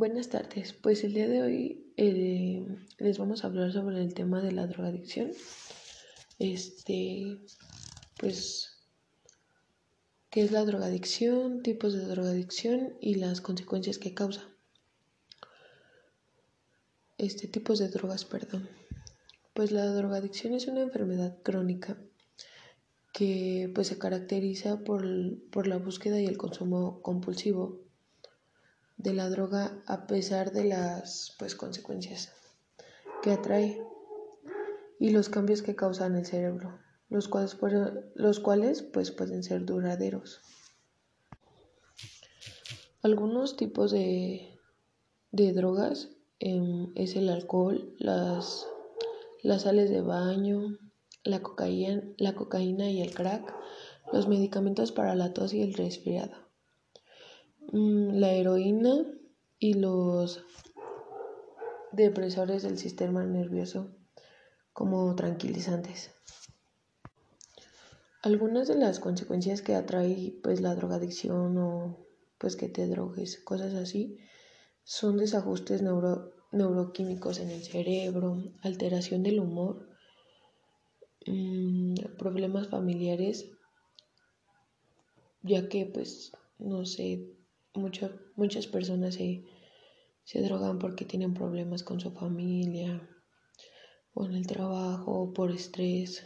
Buenas tardes, pues el día de hoy les vamos a hablar sobre el tema de la drogadicción. Pues, ¿qué es la drogadicción? Tipos de drogadicción y las consecuencias que causa. Tipos de drogas, perdón. Pues la drogadicción es una enfermedad crónica que pues se caracteriza por la búsqueda y el consumo compulsivo de la droga, a pesar de las consecuencias que atrae y los cambios que causa en el cerebro, los cuales pueden ser duraderos. Algunos tipos de drogas es el alcohol, las sales de baño, la cocaína y el crack, los medicamentos para la tos y el resfriado, la heroína y los depresores del sistema nervioso como tranquilizantes. Algunas de las consecuencias que atrae la drogadicción o que te drogues, cosas así, son desajustes neuroquímicos en el cerebro, alteración del humor, problemas familiares, ya que muchas personas se drogan porque tienen problemas con su familia o en el trabajo o por estrés.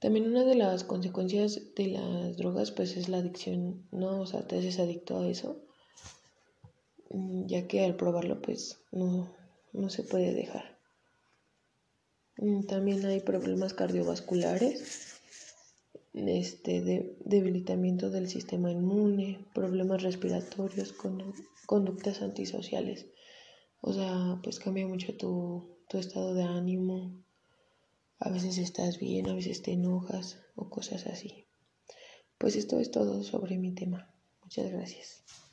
También una de las consecuencias de las drogas es la adicción, ¿no? O sea, te haces adicto a eso, ya que al probarlo no se puede dejar. También hay problemas cardiovasculares, debilitamiento del sistema inmune, problemas respiratorios, conductas antisociales. O sea, cambia mucho tu estado de ánimo. A veces estás bien, a veces te enojas o cosas así. Pues esto es todo sobre mi tema. Muchas gracias.